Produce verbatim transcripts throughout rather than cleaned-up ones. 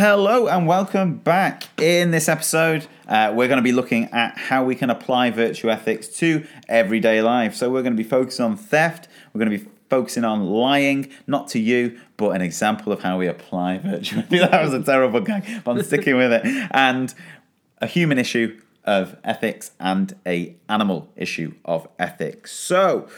Hello and welcome back. In this episode, uh, we're going to be looking at how we can apply virtue ethics to everyday life. So we're going to be focusing on theft, we're going to be focusing on lying, not to you, but an example of how we apply virtue. That was a terrible gag, but I'm sticking with it. And a human issue of ethics and a animal issue of ethics. So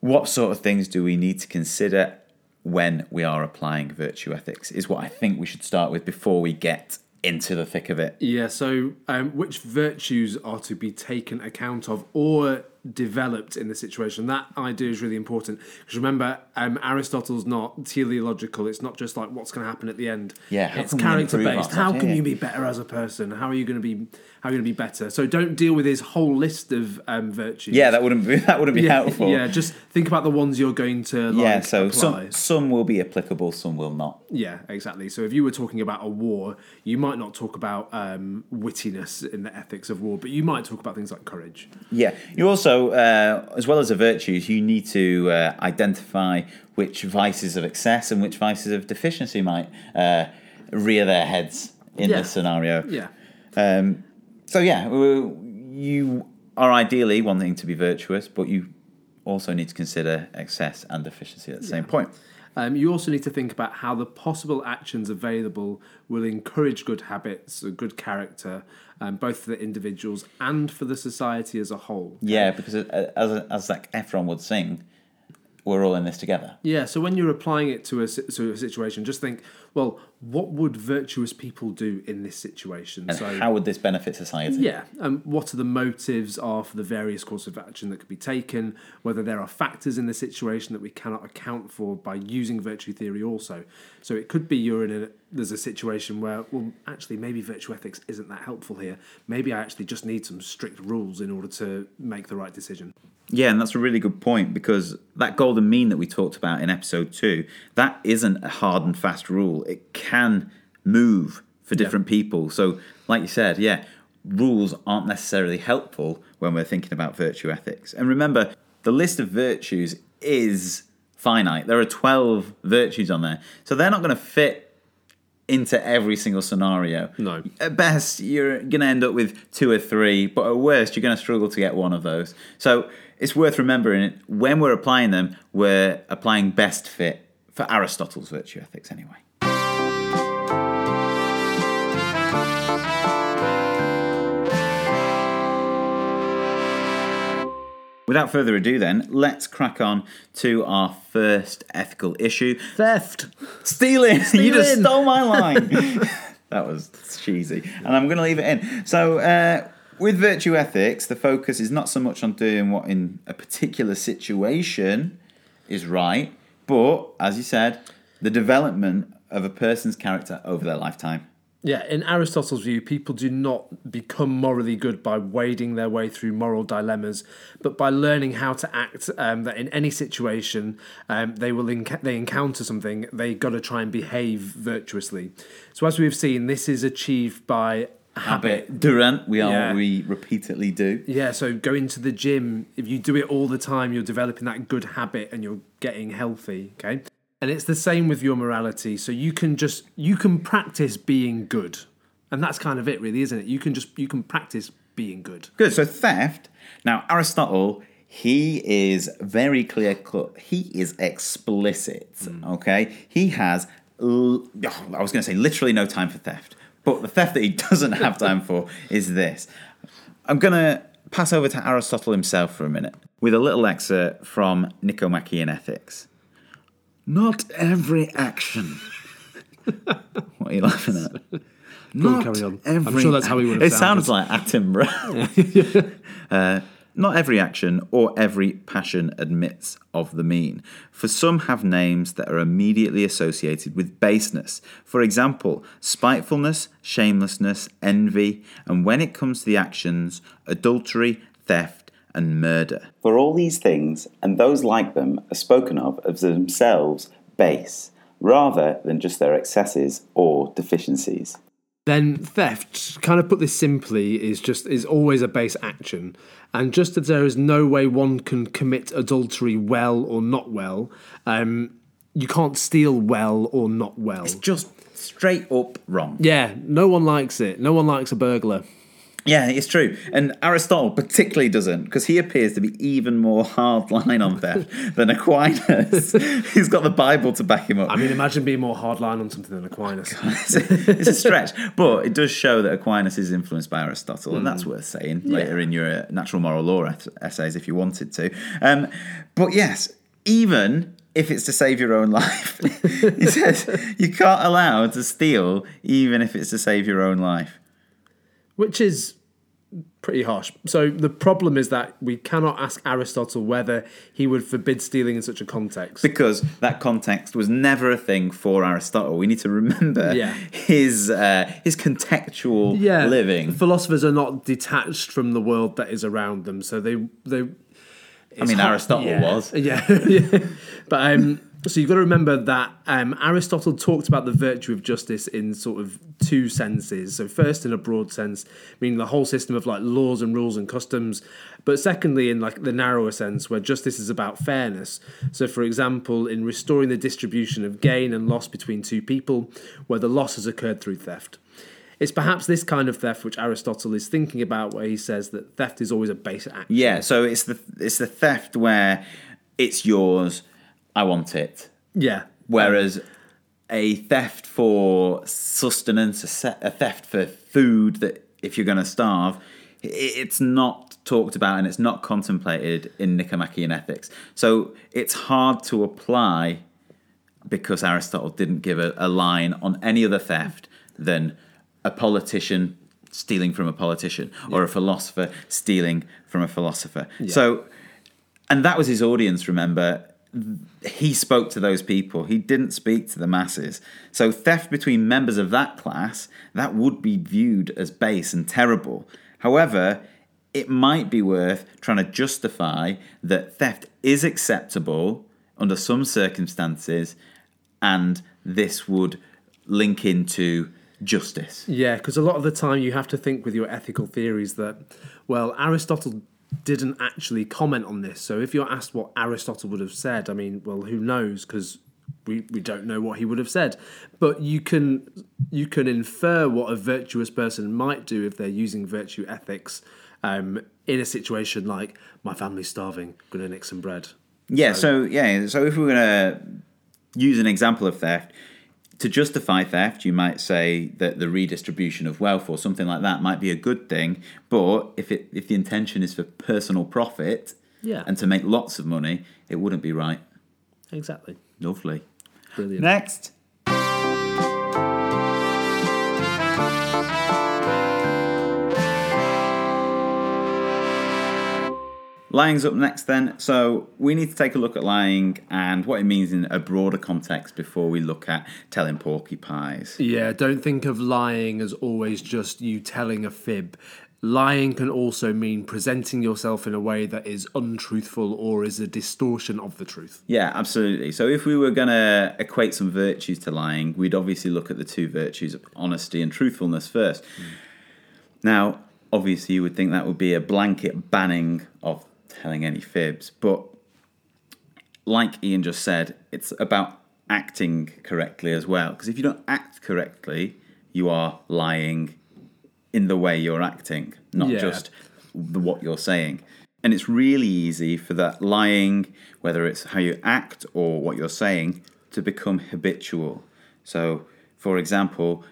what sort of things do we need to consider when we are applying virtue ethics is what I think we should start with before we get into the thick of it. Yeah, so um, which virtues are to be taken account of or developed in the situation? That idea is really important. Because remember, um, Aristotle's not teleological. It's not just like what's going to happen at the end. Yeah, it's character-based. How can you be better as a person? How are you going to be How are you going to be better? So don't deal with his whole list of um, virtues. Yeah, that wouldn't be, that wouldn't be yeah, helpful. Yeah, just think about the ones you're going to like, yeah, so apply. Some, some will be applicable, some will not. Yeah, exactly. So if you were talking about a war, you might not talk about um, wittiness in the ethics of war, but you might talk about things like courage. Yeah, you also So, uh, as well as the virtues, you need to uh, identify which vices of excess and which vices of deficiency might uh, rear their heads in yeah. this scenario. Yeah. Um, so, yeah, you are ideally wanting to be virtuous, but you also need to consider excess and deficiency at the yeah. same point. Um, you also need to think about how the possible actions available will encourage good habits, good character, um, both for the individuals and for the society as a whole. Yeah, because as as like Efron would sing, we're all in this together. Yeah, so when you're applying it to a, to a situation, just think, well, what would virtuous people do in this situation? And so, how would this benefit society? Yeah, and um, what are the motives are for the various course of action that could be taken, whether there are factors in the situation that we cannot account for by using virtue theory also. So it could be you're in a, there's a situation where, well, actually, maybe virtue ethics isn't that helpful here. Maybe I actually just need some strict rules in order to make the right decision. Yeah, and that's a really good point, because that golden mean that we talked about in episode two, that isn't a hard and fast rule. It can move for different yeah. people. So, like you said, yeah, rules aren't necessarily helpful when we're thinking about virtue ethics. And remember, the list of virtues is finite. There are twelve virtues on there. So they're not going to fit into every single scenario. No. At best, you're going to end up with two or three, but at worst, you're going to struggle to get one of those. So it's worth remembering, when we're applying them, we're applying best fit for Aristotle's virtue ethics anyway. Without further ado then, let's crack on to our first ethical issue. Theft. Stealing. Stealing. You just stole my line. That was cheesy. And I'm going to leave it in. So uh, with virtue ethics, the focus is not so much on doing what in a particular situation is right, but, as you said, the development of a person's character over their lifetime. Yeah, in Aristotle's view, people do not become morally good by wading their way through moral dilemmas, but by learning how to act, um, that in any situation um, they will enc- they encounter something, they got to try and behave virtuously. So as we've seen, this is achieved by habit. habit. Durant, we are yeah. we repeatedly do. Yeah, so going to the gym, if you do it all the time, you're developing that good habit and you're getting healthy, okay? And it's the same with your morality. So you can just, you can practice being good. And that's kind of it really, isn't it? You can just, you can practice being good. Good. So theft. Now, Aristotle, he is very clear cut. He is explicit, mm. okay? He has, l- oh, I was going to say literally no time for theft. But the theft that he doesn't have time for is this. I'm going to pass over to Aristotle himself for a minute with a little excerpt from Nicomachean Ethics. Not every action. What are you laughing at? Not carry on. Every I'm sure that's how he would have It sounded. sounds like Attenborough. uh, not every action or every passion admits of the mean. For some have names that are immediately associated with baseness. For example, spitefulness, shamelessness, envy, and when it comes to the actions, adultery, theft, and murder. For all these things, and those like them, are spoken of as themselves base, rather than just their excesses or deficiencies. Then theft, kind of put this simply, is just is always a base action. And just as there is no way one can commit adultery well or not well, um, you can't steal well or not well. It's just straight up wrong. Yeah, no one likes it. No one likes a burglar. Yeah, it's true. And Aristotle particularly doesn't, because he appears to be even more hard line on theft than Aquinas. He's got the Bible to back him up. I mean, imagine being more hard line on something than Aquinas. God, it's, a, it's a stretch. But it does show that Aquinas is influenced by Aristotle, mm. and that's worth saying yeah. later in your natural moral law essays if you wanted to. Um, but yes, even if it's to save your own life. He says you can't allow to steal even if it's to save your own life. Which is pretty harsh. So the problem is that we cannot ask Aristotle whether he would forbid stealing in such a context. Because that context was never a thing for Aristotle. We need to remember yeah. his uh, his contextual yeah. living. Philosophers are not detached from the world that is around them. So they... they I mean, hard. Aristotle yeah. was. Yeah. yeah. But... um. So you've got to remember that um, Aristotle talked about the virtue of justice in sort of two senses. So first, in a broad sense, meaning the whole system of like laws and rules and customs. But secondly, in like the narrower sense, where justice is about fairness. So for example, in restoring the distribution of gain and loss between two people, where the loss has occurred through theft. It's perhaps this kind of theft which Aristotle is thinking about, where he says that theft is always a base action. Yeah, so it's the it's the theft where it's yours, I want it. Yeah. Whereas a theft for sustenance, a theft for food, that if you're going to starve, it's not talked about and it's not contemplated in Nicomachean Ethics. So it's hard to apply because Aristotle didn't give a, a line on any other theft than a politician stealing from a politician yeah. or a philosopher stealing from a philosopher. Yeah. So, and that was his audience, remember. He spoke to those people. He didn't speak to the masses. So theft between members of that class, that would be viewed as base and terrible. However, it might be worth trying to justify that theft is acceptable under some circumstances, and this would link into justice. Yeah, because a lot of the time you have to think with your ethical theories that, well, Aristotle didn't actually comment on this. So if you're asked what Aristotle would have said, I mean, well, who knows? Because we, we don't know what he would have said. But you can you can infer what a virtuous person might do if they're using virtue ethics um, in a situation like, my family's starving, going to nick some bread. Yeah, so, so yeah, so if we're going to use an example of theft, to justify theft, you might say that the redistribution of wealth or something like that might be a good thing, but if it if the intention is for personal profit yeah. and to make lots of money, it wouldn't be right. Exactly. Lovely. Brilliant. Next. Lying's up next then, so we need to take a look at lying and what it means in a broader context before we look at telling porcupines. Yeah, don't think of lying as always just you telling a fib. Lying can also mean presenting yourself in a way that is untruthful or is a distortion of the truth. Yeah, absolutely. So if we were going to equate some virtues to lying, we'd obviously look at the two virtues of honesty and truthfulness first. Mm. Now, obviously you would think that would be a blanket banning of telling any fibs, but like Ian just said, it's about acting correctly as well, because if you don't act correctly, you are lying in the way you're acting, not yeah. just what you're saying. And it's really easy for that lying, whether it's how you act or what you're saying, to become habitual. So for example,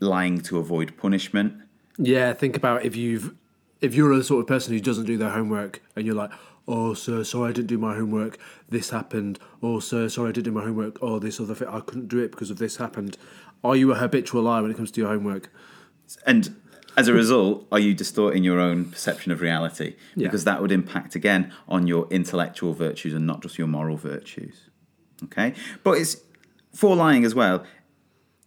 lying to avoid punishment. Yeah, think about if you've If you're a sort of person who doesn't do their homework and you're like, oh, sir, sorry, I didn't do my homework. This happened. Oh, sir, sorry, I didn't do my homework. Oh, this other thing, I couldn't do it because of this happened. Are you a habitual liar when it comes to your homework? And as a result, are you distorting your own perception of reality? Because yeah. that would impact, again, on your intellectual virtues and not just your moral virtues. Okay? But it's for lying as well.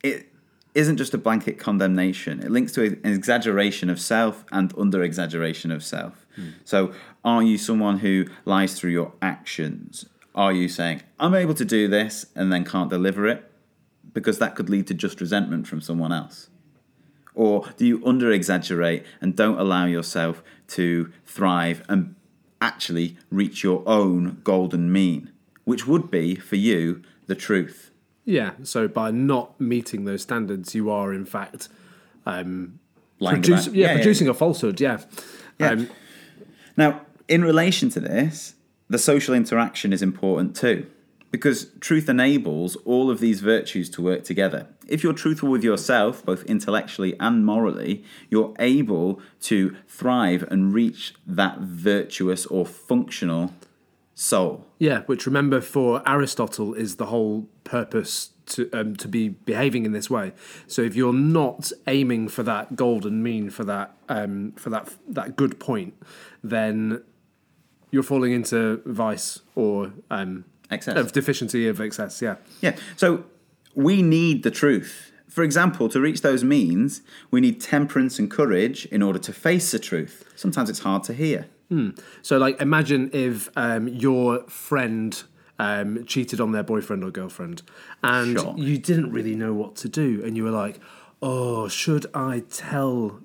It isn't just a blanket condemnation. It links to an exaggeration of self and under-exaggeration of self. Mm. So are you someone who lies through your actions? Are you saying, I'm able to do this and then can't deliver it? Because that could lead to just resentment from someone else. Or do you under-exaggerate and don't allow yourself to thrive and actually reach your own golden mean, which would be, for you, the truth? Yeah, so by not meeting those standards, you are in fact um, produce, yeah, yeah, producing yeah. a falsehood, yeah. yeah. Um, now, in relation to this, the social interaction is important too, because truth enables all of these virtues to work together. If you're truthful with yourself, both intellectually and morally, you're able to thrive and reach that virtuous or functional soul. Yeah, which, remember, for Aristotle is the whole purpose to um, to be behaving in this way. So if you're not aiming for that golden mean, for that um, for that that good point, then you're falling into vice or um, excess of deficiency of excess. Yeah, yeah. So we need the truth. For example, to reach those means, we need temperance and courage in order to face the truth. Sometimes it's hard to hear. Mm. So, like, imagine if um, your friend um, cheated on their boyfriend or girlfriend, and sure. you didn't really know what to do, and you were like, "Oh, should I tell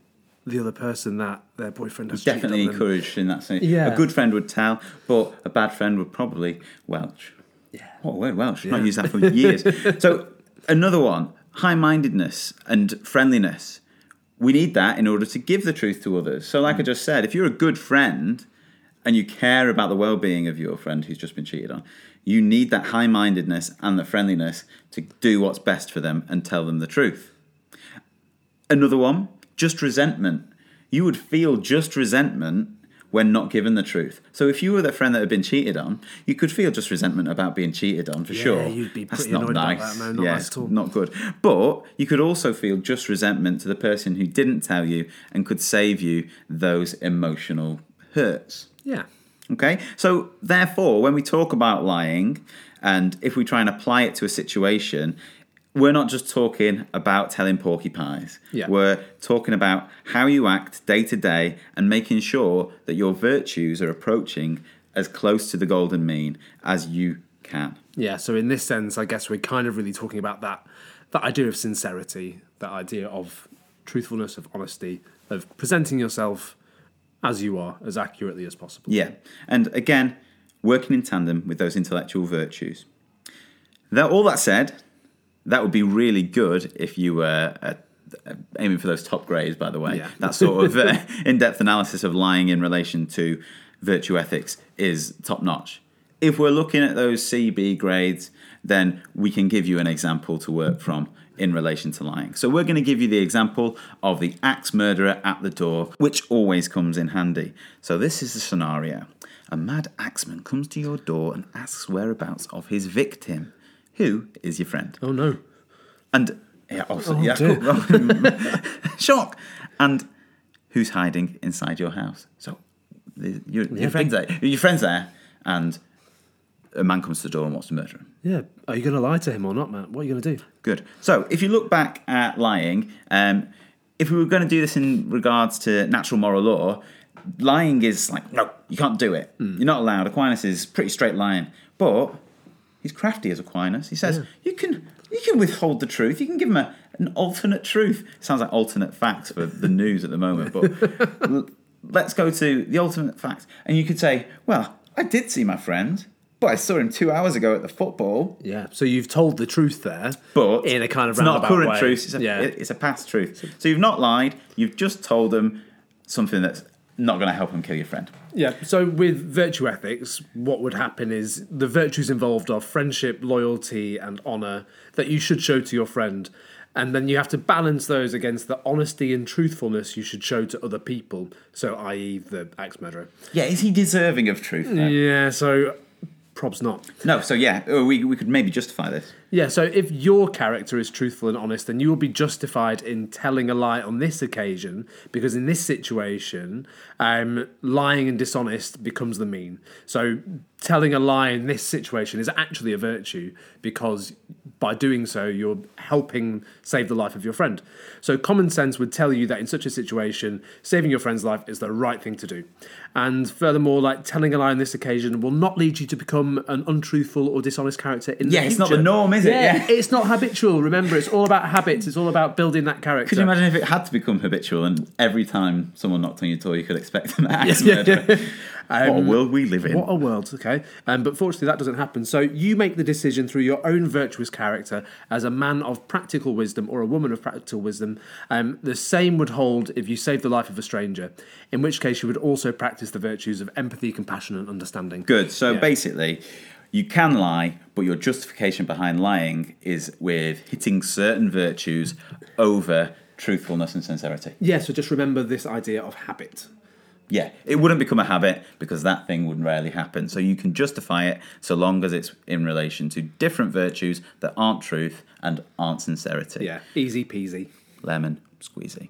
the other person that their boyfriend has cheated on them?" Definitely encouraged in that sense. Yeah. A good friend would tell, but a bad friend would probably Welch. Yeah. What a word, Welch. Yeah. I've not used that for years. So, another one: high-mindedness and friendliness. We need that in order to give the truth to others. So like I just said, if you're a good friend and you care about the well-being of your friend who's just been cheated on, you need that high-mindedness and the friendliness to do what's best for them and tell them the truth. Another one, just resentment. You would feel just resentment when not given the truth. So if you were the friend that had been cheated on, you could feel just resentment about being cheated on, for yeah, sure. Yeah, you'd be pretty That's not annoyed nice. About that, no, not yeah, nice at all. Not good. But you could also feel just resentment to the person who didn't tell you and could save you those emotional hurts. Yeah. Okay? So therefore, when we talk about lying, and if we try and apply it to a situation, we're not just talking about telling porcupines. Yeah. We're talking about how you act day to day and making sure that your virtues are approaching as close to the golden mean as you can. Yeah, so in this sense, I guess we're kind of really talking about that that idea of sincerity, that idea of truthfulness, of honesty, of presenting yourself as you are, as accurately as possible. Yeah, and again, working in tandem with those intellectual virtues. Now, all that said, that would be really good if you were uh, aiming for those top grades, by the way. Yeah. That sort of uh, in-depth analysis of lying in relation to virtue ethics is top-notch. If we're looking at those C, B grades, then we can give you an example to work from in relation to lying. So we're going to give you the example of the axe murderer at the door, which always comes in handy. So this is the scenario. A mad axeman comes to your door and asks whereabouts of his victim, who is your friend. Oh, no. And, yeah, also, oh, yeah, cool. Shock. And who's hiding inside your house? So, the, your, yeah, your friend's there. Your friend's there, and a man comes to the door and wants to murder him. Yeah. Are you going to lie to him or not, Matt? What are you going to do? Good. So, if you look back at lying, um, if we were going to do this in regards to natural moral law, lying is like, no, you can't do it. Mm. You're not allowed. Aquinas is pretty straight lying. But he's crafty as Aquinas. He says, yeah. you can you can withhold the truth. You can give him a, an alternate truth. Sounds like alternate facts for the news at the moment, but l- let's go to the alternate facts. And you could say, well, I did see my friend, but I saw him two hours ago at the football. Yeah, so you've told the truth there, but in a kind of roundabout way. It's not current truth, it's a, yeah. it, it's a past truth. So you've not lied, you've just told them something that's not going to help him kill your friend. Yeah, so with virtue ethics, what would happen is the virtues involved are friendship, loyalty, and honour that you should show to your friend. And then you have to balance those against the honesty and truthfulness you should show to other people, so that is the axe murderer. Yeah, is he deserving of truth then? Yeah, so probs not. No, so yeah, we we could maybe justify this. Yeah, so if your character is truthful and honest, then you will be justified in telling a lie on this occasion, because in this situation, um, lying and dishonest becomes the mean. So telling a lie in this situation is actually a virtue, because by doing so, you're helping save the life of your friend. So common sense would tell you that in such a situation, saving your friend's life is the right thing to do. And furthermore, like, telling a lie on this occasion will not lead you to become an untruthful or dishonest character in the future. Yeah, it's not the norm, is it? Yeah. It's not habitual, remember. It's all about habits. It's all about building that character. Could you imagine if it had to become habitual and every time someone knocked on your door, you could expect an axe murderer? Yeah, yeah. Um, what a world we live in. What a world, okay. Um, but fortunately, that doesn't happen. So you make the decision through your own virtuous character as a man of practical wisdom or a woman of practical wisdom. Um, the same would hold if you saved the life of a stranger, in which case you would also practice the virtues of empathy, compassion, and understanding. Good. So yeah. basically, you can lie, but your justification behind lying is with hitting certain virtues over truthfulness and sincerity. Yeah, so just remember this idea of habit. Yeah, it wouldn't become a habit because that thing would rarely happen. So you can justify it so long as it's in relation to different virtues that aren't truth and aren't sincerity. Yeah, easy peasy. Lemon squeezy.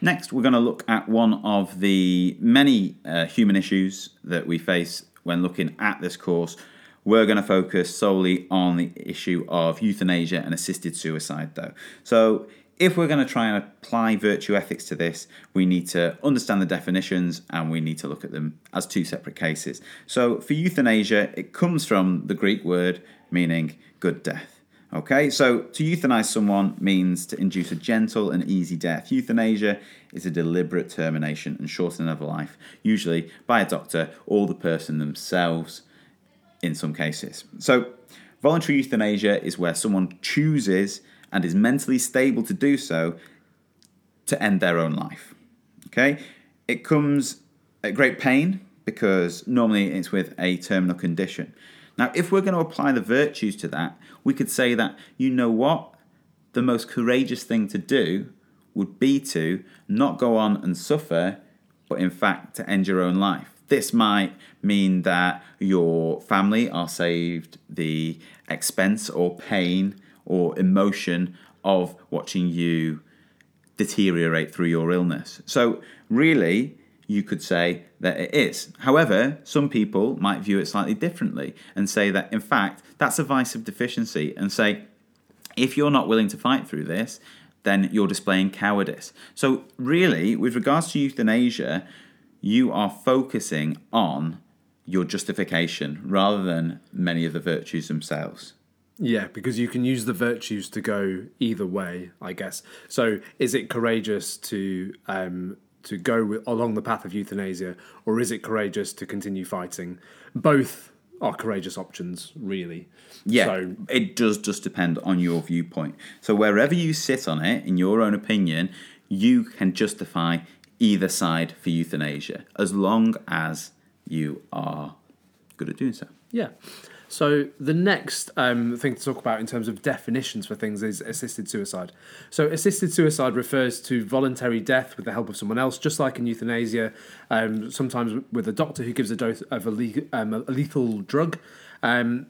Next, we're going to look at one of the many uh, human issues that we face when looking at this course. We're going to focus solely on the issue of euthanasia and assisted suicide, though. So if we're going to try and apply virtue ethics to this, we need to understand the definitions and we need to look at them as two separate cases. So for euthanasia, it comes from the Greek word meaning good death. Okay, so to euthanize someone means to induce a gentle and easy death. Euthanasia is a deliberate termination and shortening of life, usually by a doctor or the person themselves in some cases. So voluntary euthanasia is where someone chooses and is mentally stable to do so to end their own life. Okay, it comes at great pain because normally it's with a terminal condition. Now, if we're going to apply the virtues to that, we could say that, you know what? The most courageous thing to do would be to not go on and suffer, but in fact, to end your own life. This might mean that your family are saved the expense or pain or emotion of watching you deteriorate through your illness. So really, you could say that it is. However, some people might view it slightly differently and say that, in fact, that's a vice of deficiency and say, if you're not willing to fight through this, then you're displaying cowardice. So really, with regards to euthanasia, you are focusing on your justification rather than many of the virtues themselves. Yeah, because you can use the virtues to go either way, I guess. So is it courageous to... Um, to go with, along the path of euthanasia, or is it courageous to continue fighting? Both are courageous options, really. Yeah, so it does just depend on your viewpoint. So wherever you sit on it, in your own opinion, you can justify either side for euthanasia, as long as you are good at doing so. Yeah. So the next um, thing to talk about in terms of definitions for things is assisted suicide. So assisted suicide refers to voluntary death with the help of someone else, just like in euthanasia, um, sometimes with a doctor who gives a dose of a, le- um, a lethal drug. Um,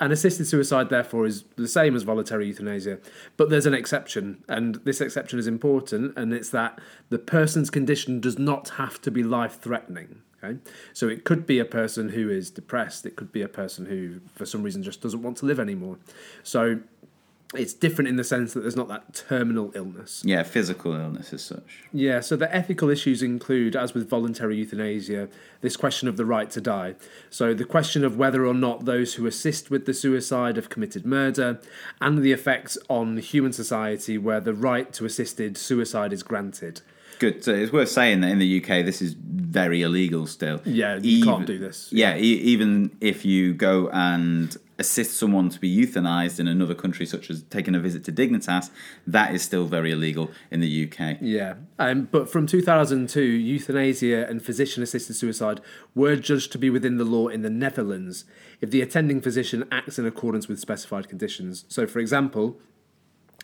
and assisted suicide, therefore, is the same as voluntary euthanasia. But there's an exception, and this exception is important, and it's that the person's condition does not have to be life-threatening. Okay. So it could be a person who is depressed. It could be a person who, for some reason, just doesn't want to live anymore. So it's different in the sense that there's not that terminal illness. Yeah, physical illness as such. Yeah, so the ethical issues include, as with voluntary euthanasia, this question of the right to die. So the question of whether or not those who assist with the suicide have committed murder, and the effects on human society where the right to assisted suicide is granted. Good. So it's worth saying that in the U K, this is very illegal still. Yeah, you even, can't do this. Yeah, yeah e- even if you go and assist someone to be euthanized in another country, such as taking a visit to Dignitas, that is still very illegal in the U K. Yeah, um, but from two thousand two, euthanasia and physician-assisted suicide were judged to be within the law in the Netherlands if the attending physician acts in accordance with specified conditions. So, for example,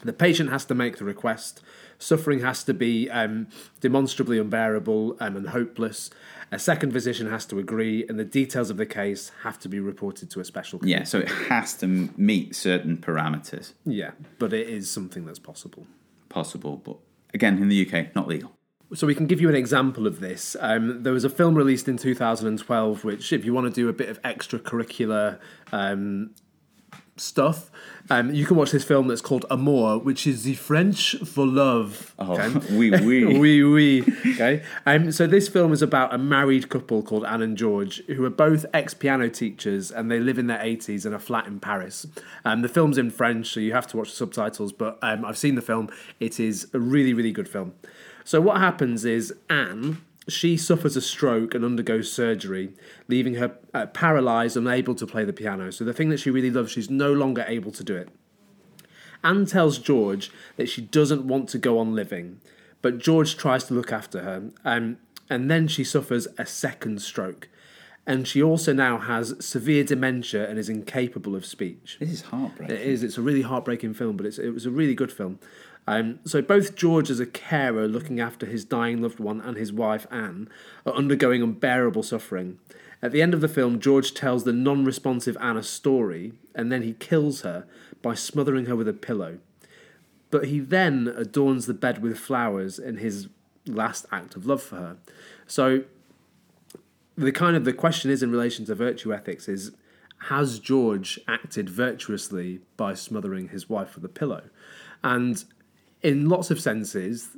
the patient has to make the request. Suffering has to be um, demonstrably unbearable um, and hopeless. A second physician has to agree, and the details of the case have to be reported to a special committee. Yeah, so it has to meet certain parameters. Yeah, but it is something that's possible. Possible, but again, in the U K, not legal. So we can give you an example of this. Um, there was a film released in two thousand twelve, which if you want to do a bit of extracurricular um stuff. Um, you can watch this film that's called Amour, which is the French for love. Oh, okay? oui, oui. oui, oui. Okay. Um, so this film is about a married couple called Anne and George, who are both ex-piano teachers, and they live in their eighties in a flat in Paris. Um, the film's in French, so you have to watch the subtitles, but um, I've seen the film. It is a really, really good film. So what happens is Anne... she suffers a stroke and undergoes surgery, leaving her uh, paralysed and unable to play the piano. So the thing that she really loves, she's no longer able to do it. Anne tells George that she doesn't want to go on living, but George tries to look after her, um, and then she suffers a second stroke. And she also now has severe dementia and is incapable of speech. This is heartbreaking. It is. It's a really heartbreaking film, but it's, it was a really good film. Um, so both George as a carer looking after his dying loved one and his wife Anne are undergoing unbearable suffering. At the end of the film, George tells the non-responsive Anne a story, and then he kills her by smothering her with a pillow. But he then adorns the bed with flowers in his last act of love for her. So the kind of the question is in relation to virtue ethics is, has George acted virtuously by smothering his wife with a pillow? And in lots of senses,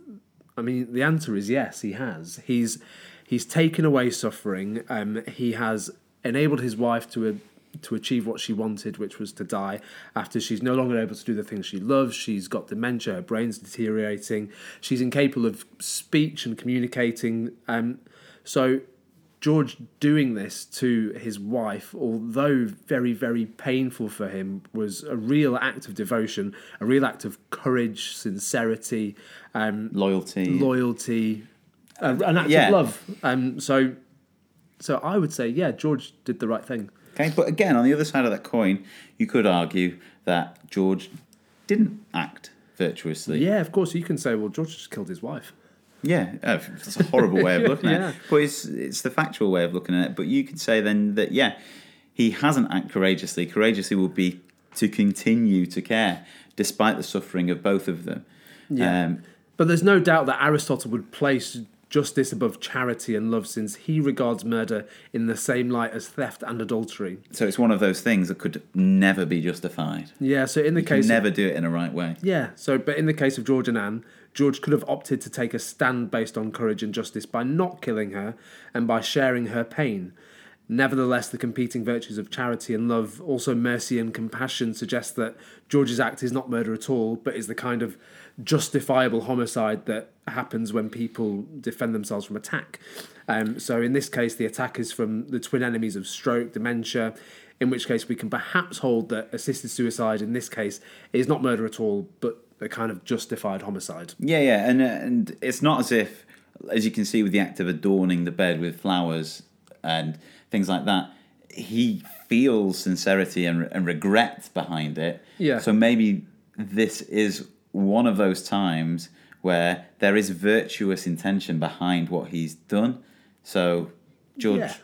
I mean, the answer is yes, he has. He's he's taken away suffering. Um, he has enabled his wife to a, to achieve what she wanted, which was to die after she's no longer able to do the things she loves. She's got dementia. Her brain's deteriorating. She's incapable of speech and communicating. Um, so George doing this to his wife, although very, very painful for him, was a real act of devotion, a real act of courage, sincerity, um, loyalty, loyalty, uh, an act yeah. of love. Um, so, so I would say, yeah, George did the right thing. Okay, but again, on the other side of that coin, you could argue that George didn't act virtuously. Yeah, of course, you can say, well, George just killed his wife. Yeah, oh, that's a horrible way of looking at yeah. it. But it's, it's the factual way of looking at it. But you could say then that, yeah, he hasn't acted courageously. Courageously would be to continue to care, despite the suffering of both of them. Yeah. Um, but there's no doubt that Aristotle would place justice above charity and love, since he regards murder in the same light as theft and adultery. So it's one of those things that could never be justified. Yeah, so in the you case... You never do it in a right way. Yeah, so but in the case of George and Anne... George could have opted to take a stand based on courage and justice by not killing her and by sharing her pain. Nevertheless, the competing virtues of charity and love, also mercy and compassion, suggest that George's act is not murder at all, but is the kind of justifiable homicide that happens when people defend themselves from attack. Um, so in this case, the attack is from the twin enemies of stroke, dementia, in which case we can perhaps hold that assisted suicide in this case is not murder at all, but a kind of justified homicide. Yeah, yeah, and and it's not as if, as you can see with the act of adorning the bed with flowers and things like that, he feels sincerity and, and regret behind it. Yeah. So maybe this is one of those times where there is virtuous intention behind what he's done. So George yeah.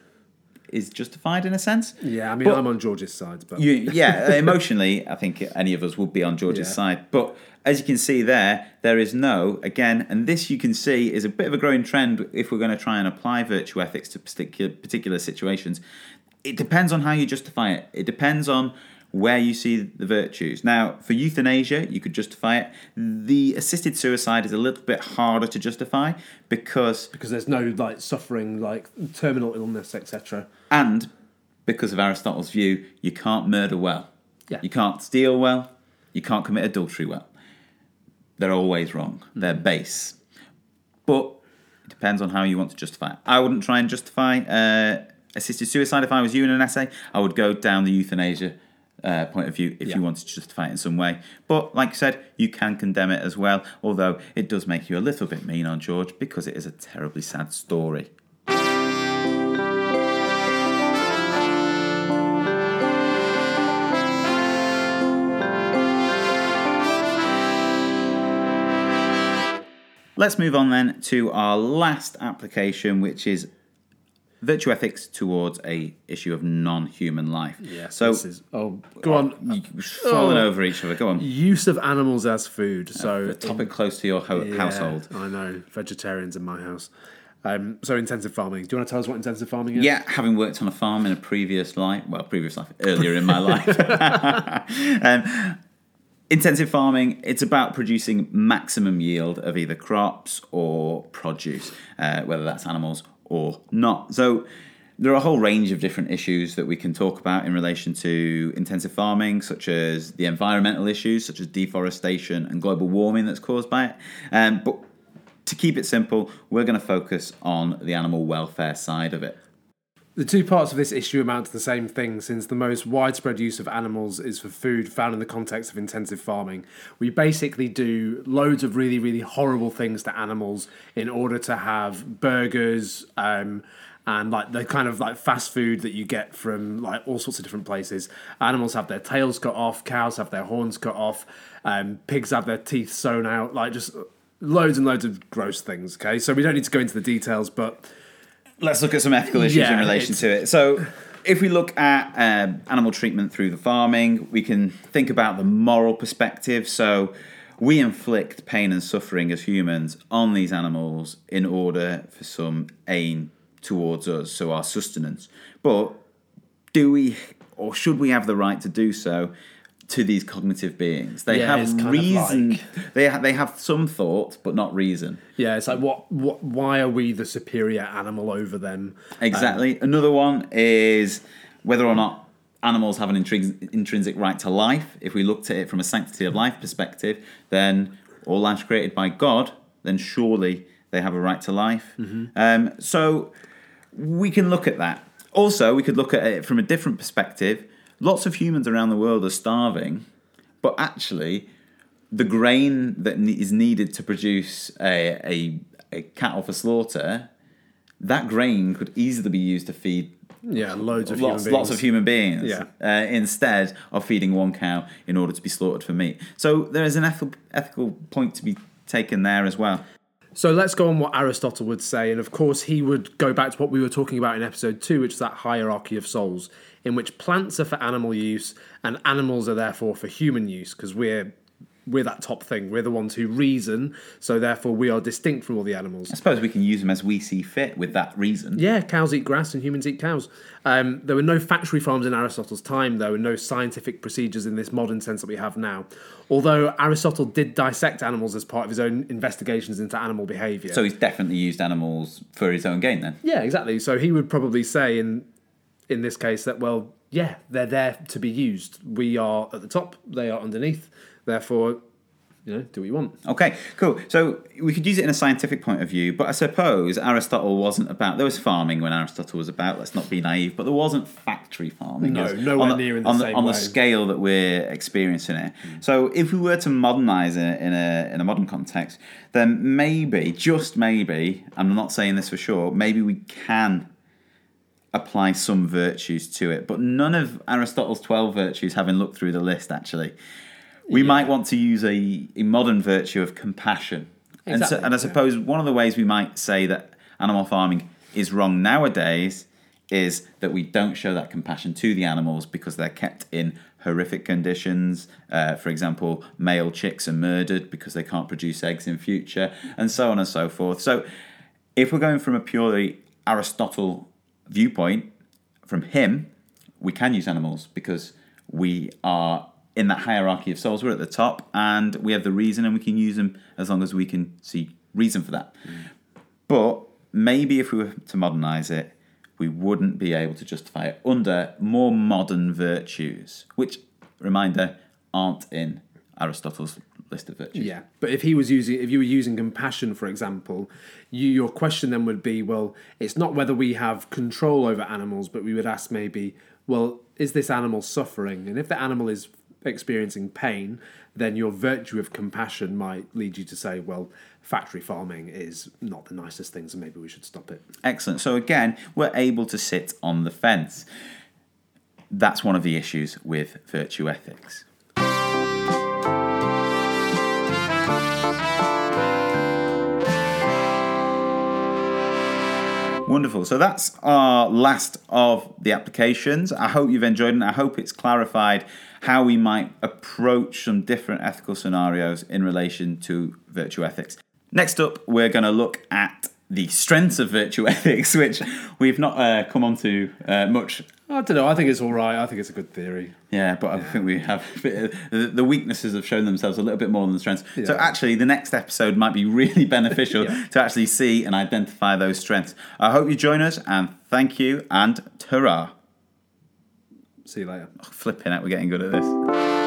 is justified in a sense. Yeah, I mean, but I'm on George's side. But you, yeah, emotionally, I think any of us would be on George's yeah. side, but... As you can see there, there is no, again, and this you can see is a bit of a growing trend if we're going to try and apply virtue ethics to particular, particular situations. It depends on how you justify it. It depends on where you see the virtues. Now, for euthanasia, you could justify it. The assisted suicide is a little bit harder to justify because... Because there's no like suffering, like terminal illness, et cetera. And because of Aristotle's view, you can't murder well. Yeah. You can't steal well. You can't commit adultery well. They're always wrong. They're base. But it depends on how you want to justify it. I wouldn't try and justify uh, assisted suicide if I was you in an essay. I would go down the euthanasia uh, point of view if yeah. you wanted to justify it in some way. But like I said, you can condemn it as well, although it does make you a little bit mean on George because it is a terribly sad story. Let's move on then to our last application, which is virtue ethics towards a issue of non-human life. Yeah, so this is, oh, go on, oh, falling oh, over each other. Go on. Use of animals as food. So a topic in, close to your ho- yeah, household. I know, vegetarians in my house. Um, so intensive farming. Do you want to tell us what intensive farming is? Yeah, having worked on a farm in a previous life, well, previous life, earlier in my life. um, intensive farming, it's about producing maximum yield of either crops or produce, uh, whether that's animals or not. So there are a whole range of different issues that we can talk about in relation to intensive farming, such as the environmental issues, such as deforestation and global warming that's caused by it. Um, but to keep it simple, we're going to focus on the animal welfare side of it. The two parts of this issue amount to the same thing, since the most widespread use of animals is for food found in the context of intensive farming. We basically do loads of really, really horrible things to animals in order to have burgers, um, and like the kind of like fast food that you get from like all sorts of different places. Animals have their tails cut off, cows have their horns cut off, um, pigs have their teeth sewn out, like just... loads and loads of gross things, okay? So we don't need to go into the details, but... let's look at some ethical issues yeah, in relation it's... to it. So if we look at um, animal treatment through the farming, we can think about the moral perspective. So we inflict pain and suffering as humans on these animals in order for some aim towards us, so our sustenance. But do we, or should we have the right to do so to these cognitive beings? They yeah, have reason. Like... They ha- they have some thought, but not reason. Yeah, it's like, what? what why are we the superior animal over them? Exactly. Um, Another one is whether or not animals have an intrinsic, intrinsic right to life. If we looked at it from a sanctity of life perspective, then all life's created by God, then surely they have a right to life. Mm-hmm. Um, so we can look at that. Also, we could look at it from a different perspective. Lots of humans around the world are starving, but actually the grain that is needed to produce a, a, a cattle for slaughter, that grain could easily be used to feed yeah, loads of lots, human beings. lots of human beings yeah. uh, instead of feeding one cow in order to be slaughtered for meat. So there is an ethical, ethical point to be taken there as well. So let's go on what Aristotle would say, and of course he would go back to what we were talking about in episode two, which is that hierarchy of souls, in which plants are for animal use and animals are therefore for human use, because we're we're that top thing. We're the ones who reason, so therefore we are distinct from all the animals. I suppose we can use them as we see fit with that reason. Yeah, cows eat grass and humans eat cows. Um, there were no factory farms in Aristotle's time, though, and no scientific procedures in this modern sense that we have now. Although Aristotle did dissect animals as part of his own investigations into animal behaviour. So he's definitely used animals for his own gain, then? Yeah, exactly. So he would probably say in in this case that, well, yeah, they're there to be used. We are at the top, they are underneath. Therefore, you know, do what you want. Okay, cool. So we could use it in a scientific point of view, but I suppose Aristotle wasn't about... There was farming when Aristotle was about, let's not be naive, but there wasn't factory farming. No, nowhere near in the same way. On the scale that we're experiencing it. Mm. So if we were to modernise it in a, in a modern context, then maybe, just maybe, I'm not saying this for sure, maybe we can apply some virtues to it, but none of Aristotle's twelve virtues, having looked through the list, actually... We yeah. might want to use a, a modern virtue of compassion. Exactly. And, so, and I suppose yeah. one of the ways we might say that animal farming is wrong nowadays is that we don't show that compassion to the animals because they're kept in horrific conditions. Uh, for example, male chicks are murdered because they can't produce eggs in future, and so on and so forth. So if we're going from a purely Aristotle viewpoint, from him, we can use animals because we are... in that hierarchy of souls, we're at the top and we have the reason and we can use them as long as we can see reason for that. Mm. But maybe if we were to modernise it, we wouldn't be able to justify it under more modern virtues, which, reminder, aren't in Aristotle's list of virtues. Yeah, but if he was using, if you were using compassion, for example, you, your question then would be, well, it's not whether we have control over animals, but we would ask maybe, well, is this animal suffering? And if the animal is experiencing pain, then your virtue of compassion might lead you to say, well, factory farming is not the nicest thing, so maybe we should stop it. Excellent. So again, we're able to sit on the fence. That's one of the issues with virtue ethics. Wonderful. So that's our last of the applications. I hope you've enjoyed it. I hope it's clarified how we might approach some different ethical scenarios in relation to virtue ethics. Next up, we're going to look at the strengths of virtue ethics, which we've not uh, come on to uh, much. I don't know. I think it's all right. I think it's a good theory. Yeah, but yeah. I think we have the weaknesses have shown themselves a little bit more than the strengths. Yeah. So actually, the next episode might be really beneficial yeah. to actually see and identify those strengths. I hope you join us, and thank you, and ta-ra. See you later. Oh, flipping out, we're getting good at this.